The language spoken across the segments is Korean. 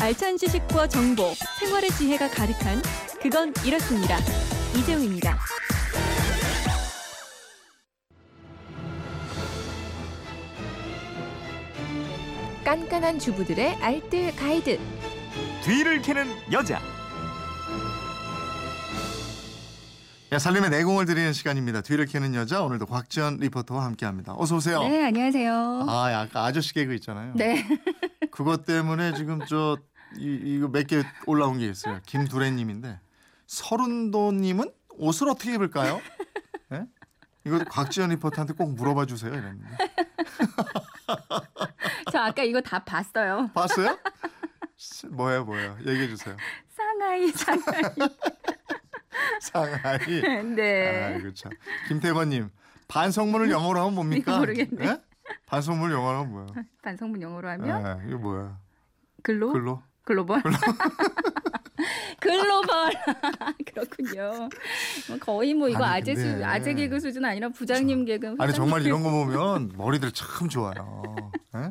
알찬 지식과 정보, 생활의 지혜가 가득한 그건 이렇습니다. 이재용입니다. 깐깐한 주부들의 알뜰 가이드. 뒤를 캐는 여자. 살림의 내공을 드리는 시간입니다. 뒤를 캐는 여자, 오늘도 곽지연 리포터와 함께합니다. 어서 오세요. 네, 안녕하세요. 아, 아까 아저씨 개그 있잖아요. 네. 그것 때문에 지금 저 이거 몇 개 올라온 게 있어요. 김두래님인데 서른도님은 옷을 어떻게 입을까요? 네? 이거 곽지연 리포터한테 꼭 물어봐 주세요. 이랬는데. 저 아까 이거 다 봤어요. 봤어요? 뭐예요? 얘기해 주세요. 상하이. 상하이. 네. 아, 그렇죠. 김태관님, 반성문을 영어로 하면 뭡니까? 모르겠네. 네? 반성문 영어로 하면 뭐야? 반성문 영어로 하면? 아, 이거 뭐야? 글로벌. 글로벌. 그렇군요. 거의 뭐 이거 아니, 아재 개그 수준 아니라 부장님 개그. 아니 정말 개그. 이런 거 보면 머리들 참 좋아요. 네?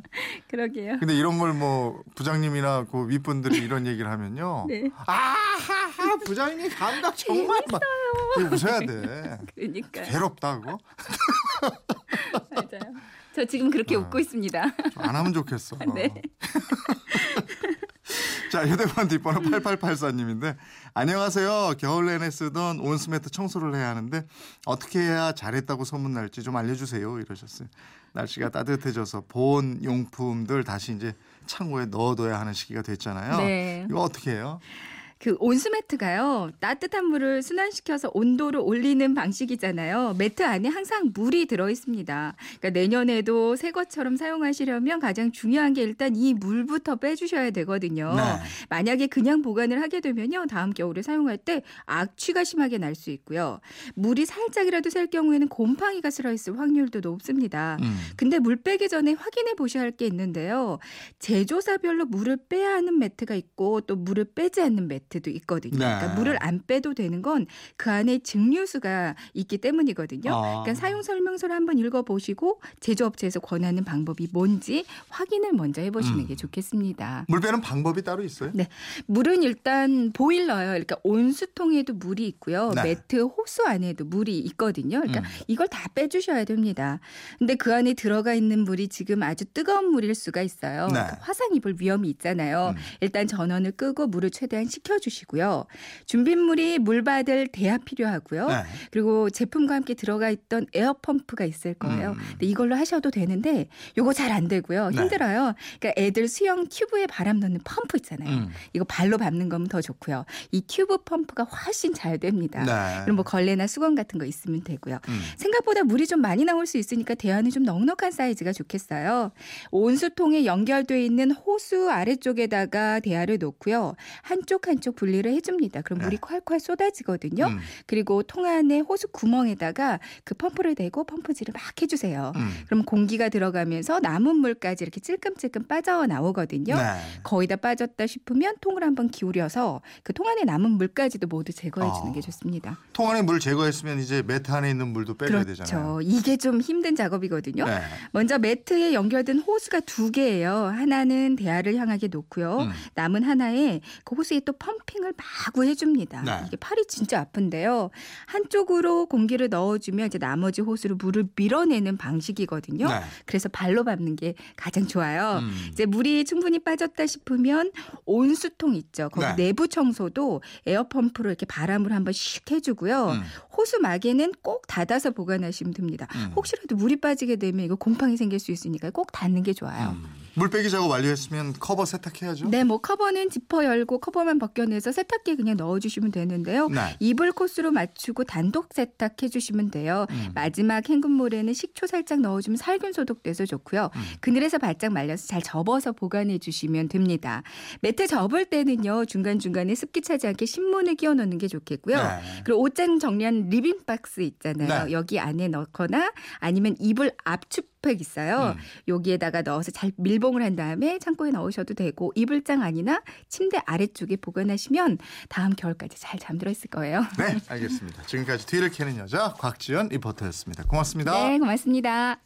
그러게요. 근데 이런 걸 뭐 부장님이나 그 윗분들이 이런 얘기를 하면요. 네. 아하하 부장님 감각 정말 재밌어요. 웃어야 돼. 그러니까. 괴롭다고. 맞아요. 저 지금 그렇게 웃고 있습니다. 안 하면 좋겠어. 네. 자, 휴대폰 뒷번호 8884님인데 안녕하세요. 겨울 내내 쓰던 온수매트 청소를 해야 하는데 어떻게 해야 잘했다고 소문날지 좀 알려주세요. 이러셨어요. 날씨가 따뜻해져서 보온 용품들 다시 이제 창고에 넣어둬야 하는 시기가 됐잖아요. 네. 이거 어떻게 해요? 그 온수매트가요. 따뜻한 물을 순환시켜서 온도를 올리는 방식이잖아요. 매트 안에 항상 물이 들어있습니다. 그러니까 내년에도 새 것처럼 사용하시려면 가장 중요한 게 일단 이 물부터 빼주셔야 되거든요. 네. 만약에 그냥 보관을 하게 되면요. 다음 겨울에 사용할 때 악취가 심하게 날 수 있고요. 물이 살짝이라도 셀 경우에는 곰팡이가 슬어있을 확률도 높습니다. 근데 물 빼기 전에 확인해 보셔야 할 게 있는데요. 제조사별로 물을 빼야 하는 매트가 있고 또 물을 빼지 않는 매트 도 있거든요. 네. 그러니까 물을 안 빼도 되는 건 그 안에 증류수가 있기 때문이거든요. 그러니까 사용 설명서를 한번 읽어보시고 제조업체에서 권하는 방법이 뭔지 확인을 먼저 해보시는 게 좋겠습니다. 물 빼는 방법이 따로 있어요? 네, 물은 일단 보일러요. 그러니까 온수통에도 물이 있고요. 네. 매트 호수 안에도 물이 있거든요. 그러니까 이걸 다 빼주셔야 됩니다. 근데 그 안에 들어가 있는 물이 지금 아주 뜨거운 물일 수가 있어요. 네. 그러니까 화상 입을 위험이 있잖아요. 일단 전원을 끄고 물을 최대한 식혀 주시고요. 준비물이 물 받을 대야 필요하고요. 네. 그리고 제품과 함께 들어가 있던 에어펌프가 있을 거예요. 근데 이걸로 하셔도 되는데 요거 잘 안 되고요. 힘들어요. 그러니까 애들 수영 튜브에 바람 넣는 펌프 있잖아요. 이거 발로 밟는 거면 더 좋고요. 이 튜브 펌프가 훨씬 잘 됩니다. 네. 그럼 뭐 걸레나 수건 같은 거 있으면 되고요. 생각보다 물이 좀 많이 나올 수 있으니까 대야는 좀 넉넉한 사이즈가 좋겠어요. 온수통에 연결돼 있는 호수 아래쪽에다가 대야를 놓고요. 한쪽 분리를 해줍니다. 그럼 물이 콸콸 쏟아지거든요. 그리고 통 안에 호수 구멍에다가 그 펌프를 대고 펌프질을 막 해주세요. 그럼 공기가 들어가면서 남은 물까지 이렇게 찔끔찔끔 빠져나오거든요. 네. 거의 다 빠졌다 싶으면 통을 한번 기울여서 그 통 안에 남은 물까지도 모두 제거해주는 게 좋습니다. 통 안에 물 제거했으면 이제 매트 안에 있는 물도 빼줘야 되잖아요. 이게 좀 힘든 작업이거든요. 네. 먼저 매트에 연결된 호수가 2개예요. 하나는 대야를 향하게 놓고요. 남은 하나에 그 호수에 또 펌핑을 마구 해줍니다. 네. 이게 팔이 진짜 아픈데요. 한쪽으로 공기를 넣어주면 이제 나머지 호수로 물을 밀어내는 방식이거든요. 네. 그래서 발로 밟는 게 가장 좋아요. 이제 물이 충분히 빠졌다 싶으면 온수통 있죠. 거기 네. 내부 청소도 에어펌프로 이렇게 바람을 한번 슉 해주고요. 호수막에는 꼭 닫아서 보관하시면 됩니다. 혹시라도 물이 빠지게 되면 이거 곰팡이 생길 수 있으니까 꼭 닫는 게 좋아요. 물 빼기 작업 완료했으면 커버 세탁해야죠? 네, 뭐 커버는 지퍼 열고 커버만 벗겨내서 세탁기에 그냥 넣어주시면 되는데요. 네. 이불 코스로 맞추고 단독 세탁해주시면 돼요. 마지막 헹군물에는 식초 살짝 넣어주면 살균 소독돼서 좋고요. 그늘에서 바짝 말려서 잘 접어서 보관해주시면 됩니다. 매트 접을 때는요. 중간중간에 습기 차지 않게 신문을 끼워넣는 게 좋겠고요. 네. 그리고 옷장 정리한 리빙박스 있잖아요. 네. 여기 안에 넣거나 아니면 이불 압축 팩 있어요. 여기에다가 넣어서 잘 밀봉을 한 다음에 창고에 넣으셔도 되고 이불장 안이나 침대 아래쪽에 보관하시면 다음 겨울까지 잘 잠들어 있을 거예요. 네, 알겠습니다. 지금까지 뒤를 캐는 여자 곽지연 리포터였습니다. 고맙습니다. 네, 고맙습니다.